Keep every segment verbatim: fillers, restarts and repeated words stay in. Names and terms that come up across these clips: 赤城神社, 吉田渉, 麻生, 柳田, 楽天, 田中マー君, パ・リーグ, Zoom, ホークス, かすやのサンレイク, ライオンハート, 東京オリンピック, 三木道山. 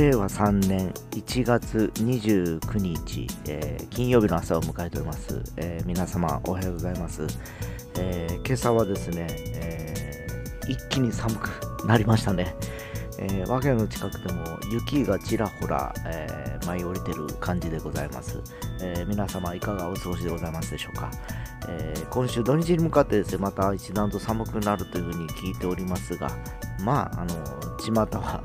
れいわさんねんいちがつにじゅうくにち、えー、金曜日の朝を迎えております、えー、皆様おはようございます、えー、今朝はですね、えー、一気に寒くなりましたね。えー、我が家の近くでも雪がちらほら、えー、舞い降りてる感じでございます。えー、皆様いかがお過ごしでございますでしょうか。えー、今週土日に向かってですね、また一段と寒くなるというふうに聞いておりますが、まああの巷は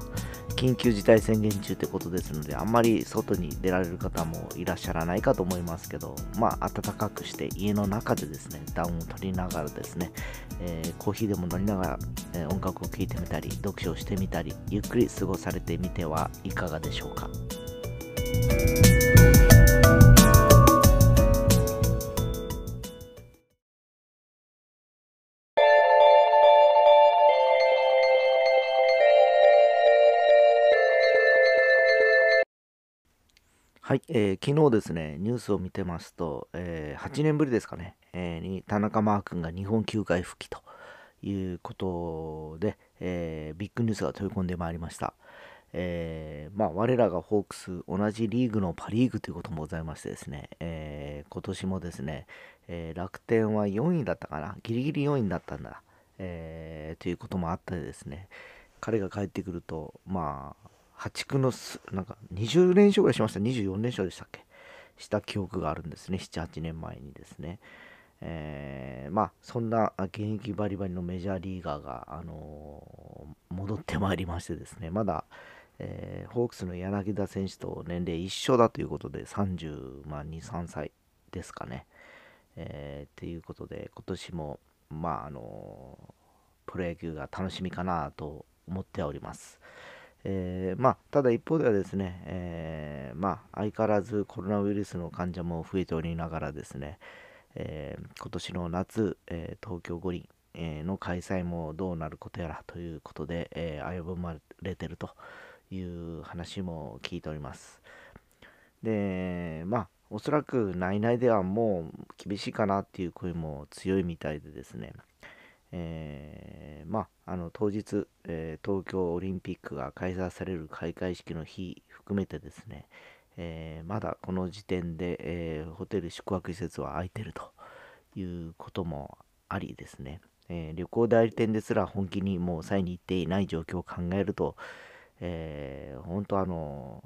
緊急事態宣言中ということですので、あんまり外に出られる方もいらっしゃらないかと思いますけど、まあ暖かくして家の中でですね、暖を取りながらですね、えー、コーヒーでも飲みながら、えー、音楽を聴いてみたり、読書をしてみたり、ゆっくり過ごされてみてはいかがでしょうか。はい、えー、昨日ですね、ニュースを見てますと、えー、はちねんぶりですかね、えー、に田中マー君が日本球界復帰ということで、えー、ビッグニュースが飛び込んでまいりました。えーまあ、我らがホークス、同じリーグのパ・リーグということもございましてですね、えー、今年もですね、えー、楽天はよんいだったかな、ギリギリよんいだったんだ、えー、ということもあってですね、彼が帰ってくると、まあ、破竹のすなんかにじゅうれんしょうぐらいしました。にじゅうよんれんしょうでしたっけ、した記憶があるんですね、ななはちねんまえにですね。えー、まあそんな現役バリバリのメジャーリーガーが、あのー、戻ってまいりましてですね、まだ、えー、ホークスの柳田選手と年齢一緒だということで、さんじゅうに、さんさいですかね。えー、ということで、今年もまああのー、プロ野球が楽しみかなと思っております。えーまあ、ただ一方ではですね、えーまあ、相変わらずコロナウイルスの患者も増えておりながらですね、えー、今年の夏、えー、東京五輪、えー、の開催もどうなることやらということで、えー、危ぶまれてるという話も聞いております。で、まあおそらく内々ではもう厳しいかなっていう声も強いみたいでですね、えー、まああの当日、えー、東京オリンピックが開催される開会式の日含めてですね、えー、まだこの時点で、えー、ホテル宿泊施設は空いてるということもありですね、えー、旅行代理店ですら本気にもう再に行っていない状況を考えると、えー、本当あの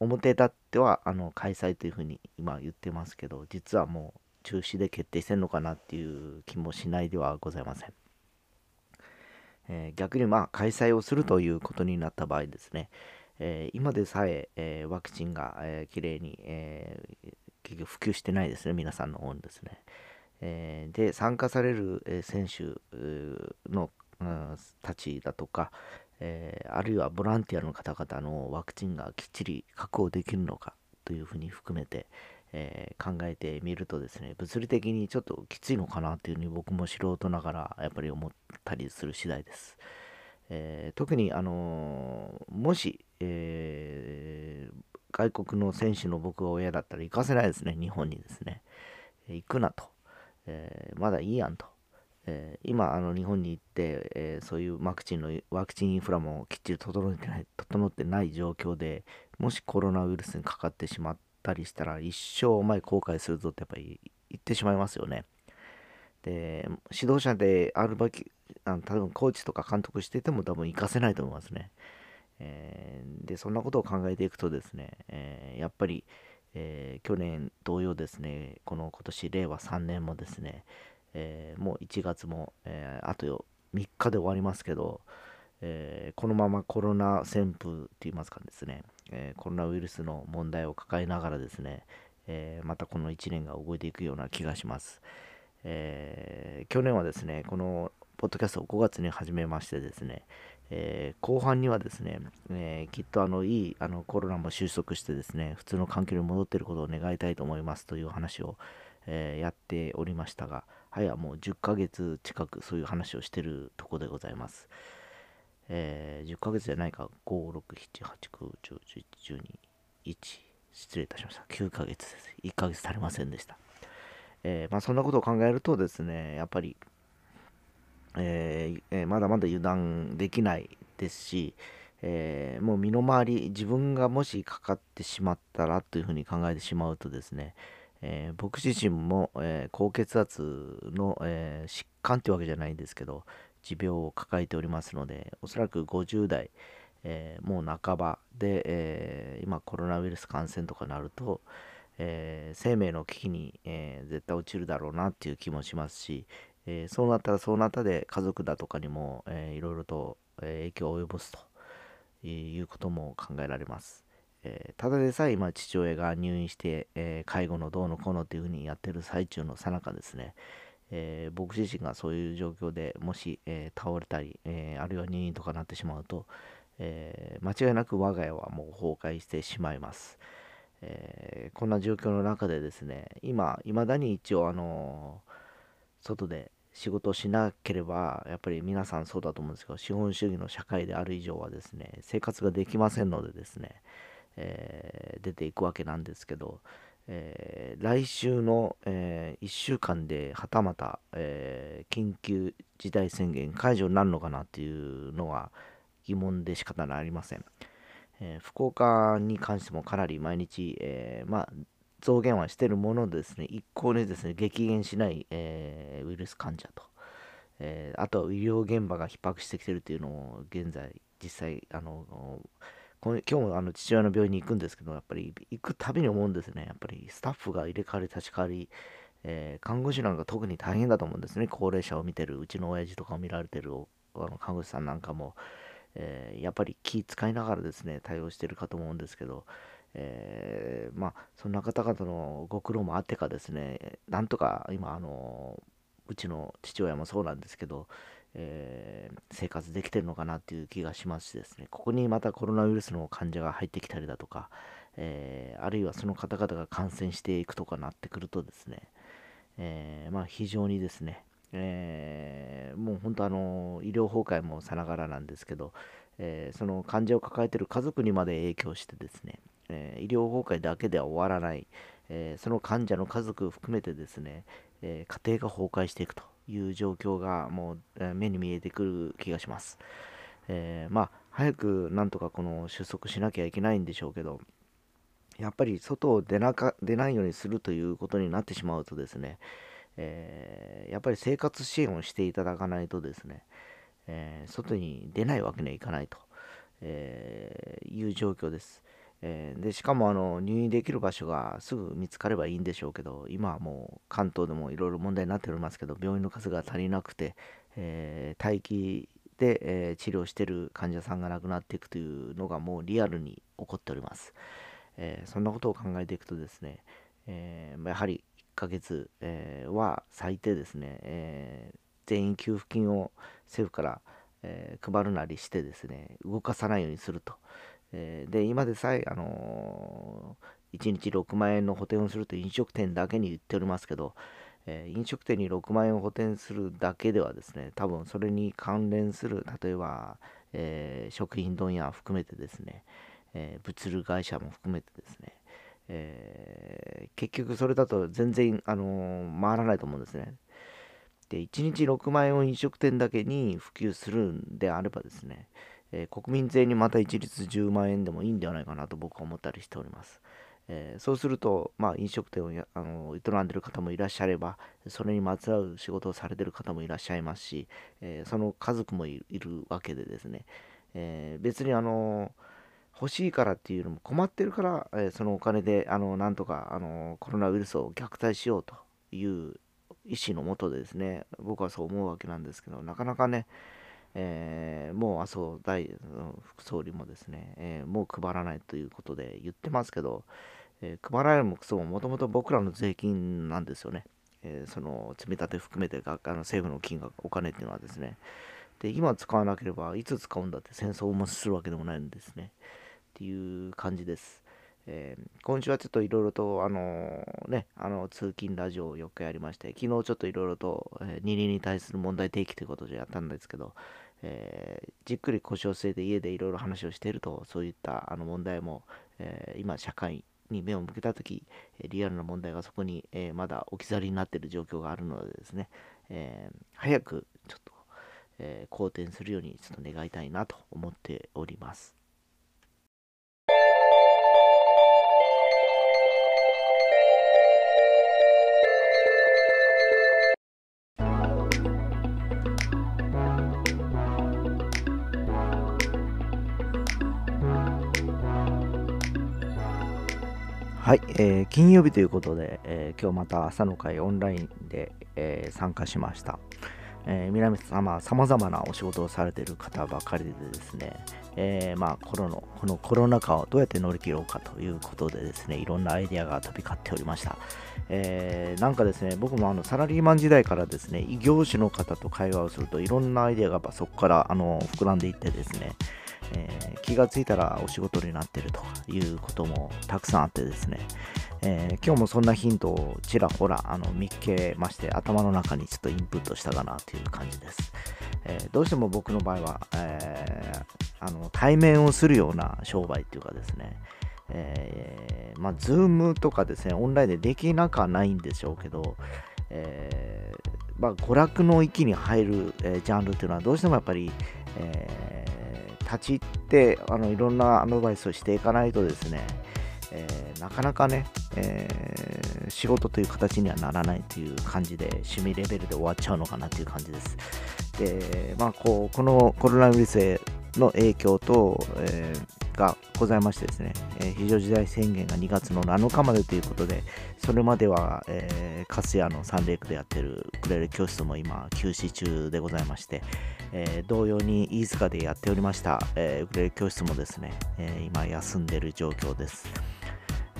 表立ってはあの開催というふうに今言ってますけど、実はもう中止で決定してるのかなっていう気もしないではございません。えー、逆にまあ開催をするということになった場合ですね、えー、今でさええー、ワクチンが、えー、きれいに、えー、結局普及してないですね、皆さんの方にですね。えー、で参加される、えー、選手の、うん、たちだとか、えー、あるいはボランティアの方々のワクチンがきっちり確保できるのかというふうに含めて、えー、考えてみるとですね、物理的にちょっときついのかなというふうに僕も素人ながらやっぱり思ったりする次第です。えー、特にあのー、もし、えー、外国の選手の僕が親だったら行かせないですね、日本にですね、えー、行くなと、えー、まだいいやんと、えー、今あの日本に行って、えー、そういうワクチンのワクチンインフラもきっちり整ってない、整ってない状況で、もしコロナウイルスにかかってしまってたりしたら一生お前後悔するぞってやっぱり言ってしまいますよね。で、指導者であるべき、あの多分コーチとか監督してても多分活かせないと思いますね。えー、でそんなことを考えていくとですね、えー、やっぱり、えー、去年同様ですね、この今年れいわさんねんもですね、えー、もういちがつも、えー、あとみっかで終わりますけど、えー、このままコロナ旋風って言いますかですね、えー、コロナウイルスの問題を抱えながらですね、えー、またこのいちねんが動いていくような気がします。えー、去年はですね、このポッドキャストをごがつに始めましてですね、えー、後半にはですね、えー、きっとあのいいあのコロナも収束してですね、普通の環境に戻っていることを願いたいと思いますという話を、えー、やっておりましたが、はやもうじゅっかげつ近くそういう話をしているところでございます。えー、じゅっかげつじゃないか、ご、ろく、なな、はち、きゅう、じゅう、じゅういち、じゅうに、いち、失礼いたしました。きゅうかげつです。いっかげつ足りませんでした。えーまあ、そんなことを考えるとですね、やっぱり、えーえー、まだまだ油断できないですし、えー、もう身の回り、自分がもしかかってしまったらというふうに考えてしまうとですね、えー、僕自身も、えー高血圧の、えー疾患というわけじゃないんですけど、持病を抱えておりますので、おそらくごじゅう代、えーもう半ばで、えー今コロナウイルス感染とかになると、えー生命の危機に、えー絶対落ちるだろうなっていう気もしますし、えーそうなったらそうなったで家族だとかにも、えーいろいろとえー影響を及ぼすということも考えられます。えーただでさえ今父親が入院して、えー介護のどうのこうのっていうふうにやってる最中の最中ですね、えー僕自身がそういう状況でもし、えー倒れたり、えーあるいは入院とかなってしまうと、えー間違いなく我が家はもう崩壊してしまいます。えーこんな状況の中でですね、今いまだに一応あの外で仕事をしなければ、やっぱり皆さんそうだと思うんですけど、資本主義の社会である以上はですね、生活ができませんのでですね、えー出ていくわけなんですけど、えー来週の、えいっしゅうかんではたまた、えー緊急事態宣言解除になるのかなっていうのは疑問で仕方がありません。えー福岡に関してもかなり毎日、えーまあ、増減はしてるものでですね、一向にですね、激減しない、えーウイルス患者と、えーあとは医療現場が逼迫してきてるっていうのを現在、実際、あの、この今日もあの父親の病院に行くんですけど、やっぱり行くたびに思うんですね、やっぱりスタッフが入れ替わり立ち替わり、えー看護師なんか特に大変だと思うんですね、高齢者を見てる、うちの親父とかを見られてるあの看護師さんなんかも、えーやっぱり気使いながらですね、対応してるかと思うんですけど、えーまあそんな方々のご苦労もあってかですね、なんとか今あのうちの父親もそうなんですけど、えー生活できてるのかなっていう気がしますしですね、ここにまたコロナウイルスの患者が入ってきたりだとか、えーあるいはその方々が感染していくとかなってくるとですね、えーまあ非常にですね、えーもう本当あの医療崩壊もさながらなんですけど、えーその患者を抱えている家族にまで影響してですね、えー医療崩壊だけでは終わらない、えーその患者の家族を含めてですね、えー家庭が崩壊していくという状況がもう、えー目に見えてくる気がします。えーまあ早くなんとかこの収束しなきゃいけないんでしょうけど、やっぱり外を出なか出ないようにするということになってしまうとですね、えーやっぱり生活支援をしていただかないとですね、えー外に出ないわけにはいかないと、えーいう状況です。えーでしかもあの入院できる場所がすぐ見つかればいいんでしょうけど、今はもう関東でもいろいろ問題になっておりますけど、病院の数が足りなくて、えー待機で、えー治療している患者さんが亡くなっていくというのがもうリアルに起こっております。えーそんなことを考えていくとですね、えーやはりいっかげつ、えーは最低ですね、えー全員給付金を政府から、えー配るなりしてですね、動かさないようにすると。えーで今でさえ、あのー、いちにちろくまんえんの補填をすると飲食店だけに言っておりますけど、えー飲食店にろくまんえんを補填するだけではですね、多分それに関連する、例えば、えー食品問屋含めてですね、えー物流会社も含めてですね、えー結局それだと全然、あのー回らないと思うんですね。でいちにちろくまんえんを飲食店だけに普及するんであればですね、えー国民全員にまた一律じゅうまんえんでもいいんではないかなと僕は思ったりしております。えーそうすると、まあ、飲食店をやあの営んでる方もいらっしゃれば、それにまつわる仕事をされてる方もいらっしゃいますし、えーその家族もいるわけでですね、えー別にあの欲しいからっていうのも、困ってるから、えーそのお金であのなんとかあのコロナウイルスを虐待しようという意思のもとでですね、僕はそう思うわけなんですけど、なかなかね、えーもう麻生大副総理もですね、えーもう配らないということで言ってますけど、えー配られるもクソももともと僕らの税金なんですよね。えーその積み立て含めてがあの政府の金額、お金っていうのはですね、で今使わなければいつ使うんだって、戦争もするわけでもないんですねっていう感じです。えー今週はちょっといろいろとあのねあの通勤ラジオをよっかやりまして、昨日ちょっといろいろと、えー二輪に対する問題提起ということでやったんですけど、えーじっくり腰を据えて家でいろいろ話をしていると、そういったあの問題も、えー今社会に目を向けた時、リアルな問題がそこに、えーまだ置き去りになっている状況があるのでですね、えー早くちょっと、えー、好転するようにちょっと願いたいなと思っております。はい、えー、金曜日ということで、えー、今日また朝の会オンラインで、えー、参加しました。えー、皆様様々なお仕事をされている方ばかりでですね、えー、まあコロナこのコロナ禍をどうやって乗り切ろうかということでですね、いろんなアイデアが飛び交っておりました。えー、なんかですね、僕もあのサラリーマン時代からですね、異業種の方と会話をするといろんなアイデアがそこからあの膨らんでいってですね、えー、気がついたらお仕事になっているということもたくさんあってですね、えー、今日もそんなヒントをちらほらあの見つけまして、頭の中にちょっとインプットしたかなという感じです。えー、どうしても僕の場合は、えー、あの対面をするような商売というかですね、えーまあ、Zoom とかですね、オンラインでできなくはないんでしょうけど、えーまあ、娯楽の域に入る、えー、ジャンルというのはどうしてもやっぱり、えー、立ち入ってあのいろんなアドバイスをしていかないとですね、えー、なかなかね、えー、仕事という形にはならないという感じで、趣味レベルで終わっちゃうのかなという感じです。で、まあ、こうこのコロナウイルスの影響と、えー、がございましてですね、えー、非常事態宣言がにがつのなのかまでということで、それまでは、えー、かすやのサンレイクでやってるウクレレ教室も今休止中でございまして、えー、同様に飯塚でやっておりました、えー、ウクレレ教室もですね、えー、今休んでる状況です。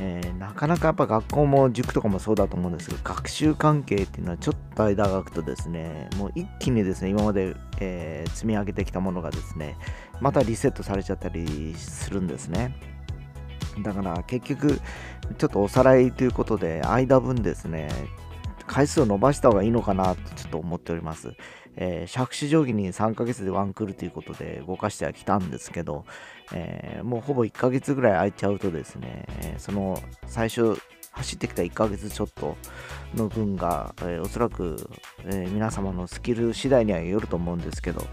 えー、なかなかやっぱ学校も塾とかもそうだと思うんですけど、学習関係っていうのはちょっと間が空くとですね、もう一気にですね、今まで、えー、積み上げてきたものがですね、またリセットされちゃったりするんですね。だから結局ちょっとおさらいということで、間分ですね、回数を伸ばした方がいいのかなとちょっと思っております。えー、杓子定規にさんかげつでワンクールということで動かしてはきたんですけど、えー、もうほぼいっかげつぐらい空いちゃうとですね、えー、その最初走ってきたいっかげつちょっとの分が、えー、おそらく、えー、皆様のスキル次第にはよると思うんですけど、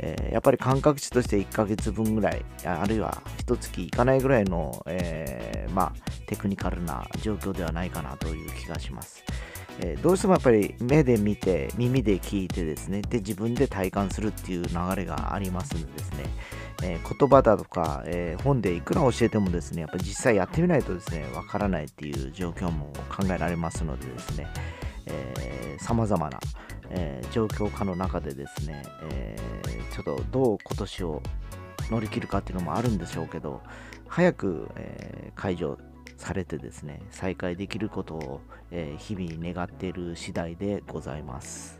えー、やっぱり感覚値としていっかげつぶんぐらい、あるいはいちがついかないぐらいの、えーまあ、テクニカルな状況ではないかなという気がします。えー、どうしてもやっぱり目で見て、耳で聞いてですね、で自分で体感するっていう流れがありますのでですね、えー、言葉だとか、えー、本でいくら教えてもですね、やっぱり実際やってみないとですね、わからないっていう状況も考えられますのでですね、えー、様々な、えー、状況下の中でですね、えー、ちょっとどう今年を乗り切るかっていうのもあるんでしょうけど、早く、えー、解除されてですね、再開できることを、えー、日々願っている次第でございます。